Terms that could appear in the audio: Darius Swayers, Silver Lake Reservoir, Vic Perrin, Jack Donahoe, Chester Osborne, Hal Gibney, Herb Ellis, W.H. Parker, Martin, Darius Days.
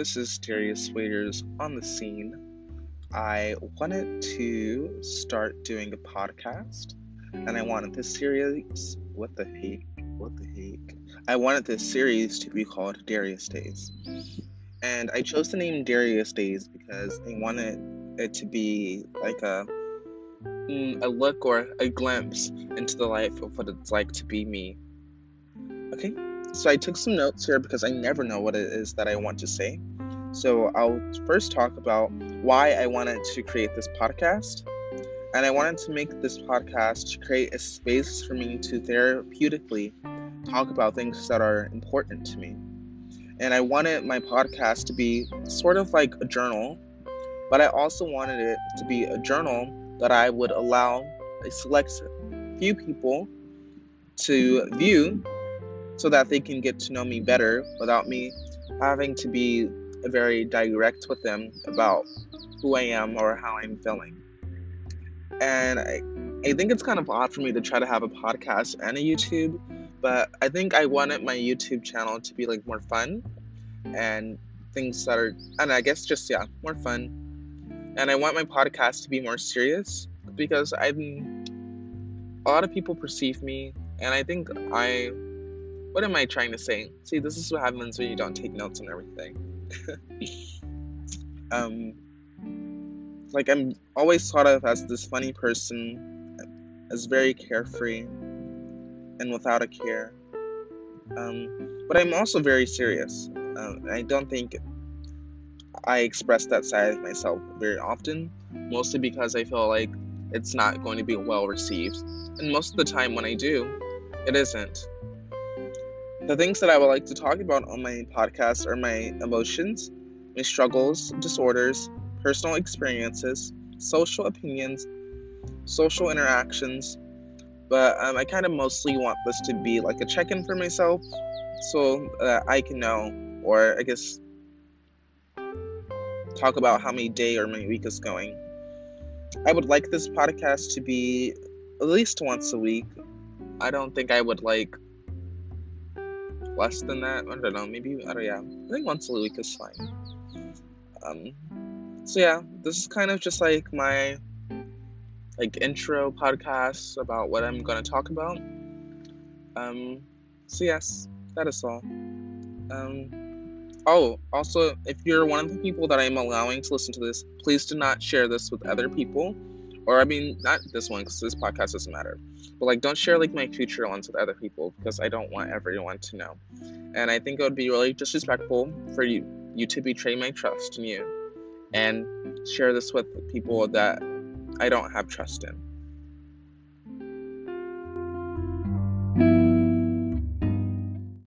This is Darius Swayers on the scene. I wanted to start doing a podcast, and I wanted this series, I wanted this series to be called Darius Days. And I chose the name Darius Days because I wanted it to be like a look or a glimpse into the life of what it's like to be me. Okay? So I took some notes here because I never know what it is that I want to say. So I'll first talk about why I wanted to create this podcast. And I wanted to make this podcast to create a space for me to therapeutically talk about things that are important to me. And I wanted my podcast to be sort of like a journal, but I also wanted it to be a journal that I would allow a select few people to view, so that they can get to know me better without me having to be very direct with them about who I am or how I'm feeling. And I think it's kind of odd for me to try to have a podcast and a YouTube, but I think I wanted my YouTube channel to be like more fun and things that are, and I guess just, more fun. And I want my podcast to be more serious because a lot of people perceive me, and I think what am I trying to say? See, this is what happens when you don't take notes and everything. Like, I'm always thought of as this funny person, as very carefree and without a care. But I'm also very serious. I don't think I express that side of myself very often, mostly because I feel like it's not going to be well received. And most of the time when I do, it isn't. The things that I would like to talk about on my podcast are my emotions, my struggles, disorders, personal experiences, social opinions, social interactions, but I kind of mostly want this to be like a check-in for myself so that I can know, or I guess talk about how my day or my week is going. I would like this podcast to be at least once a week. I don't think I would like less than that. I don't know, maybe, I think once a week is fine. So yeah, this is kind of just like my intro podcast about what I'm gonna talk about. So yes, that is all. Also, if you're one of the people that I'm allowing to listen to this, please do not share this with other people. Or, not this one, because this podcast doesn't matter. But, don't share, my future ones with other people, because I don't want everyone to know. And I think it would be really disrespectful for you to betray my trust in you and share this with people that I don't have trust in.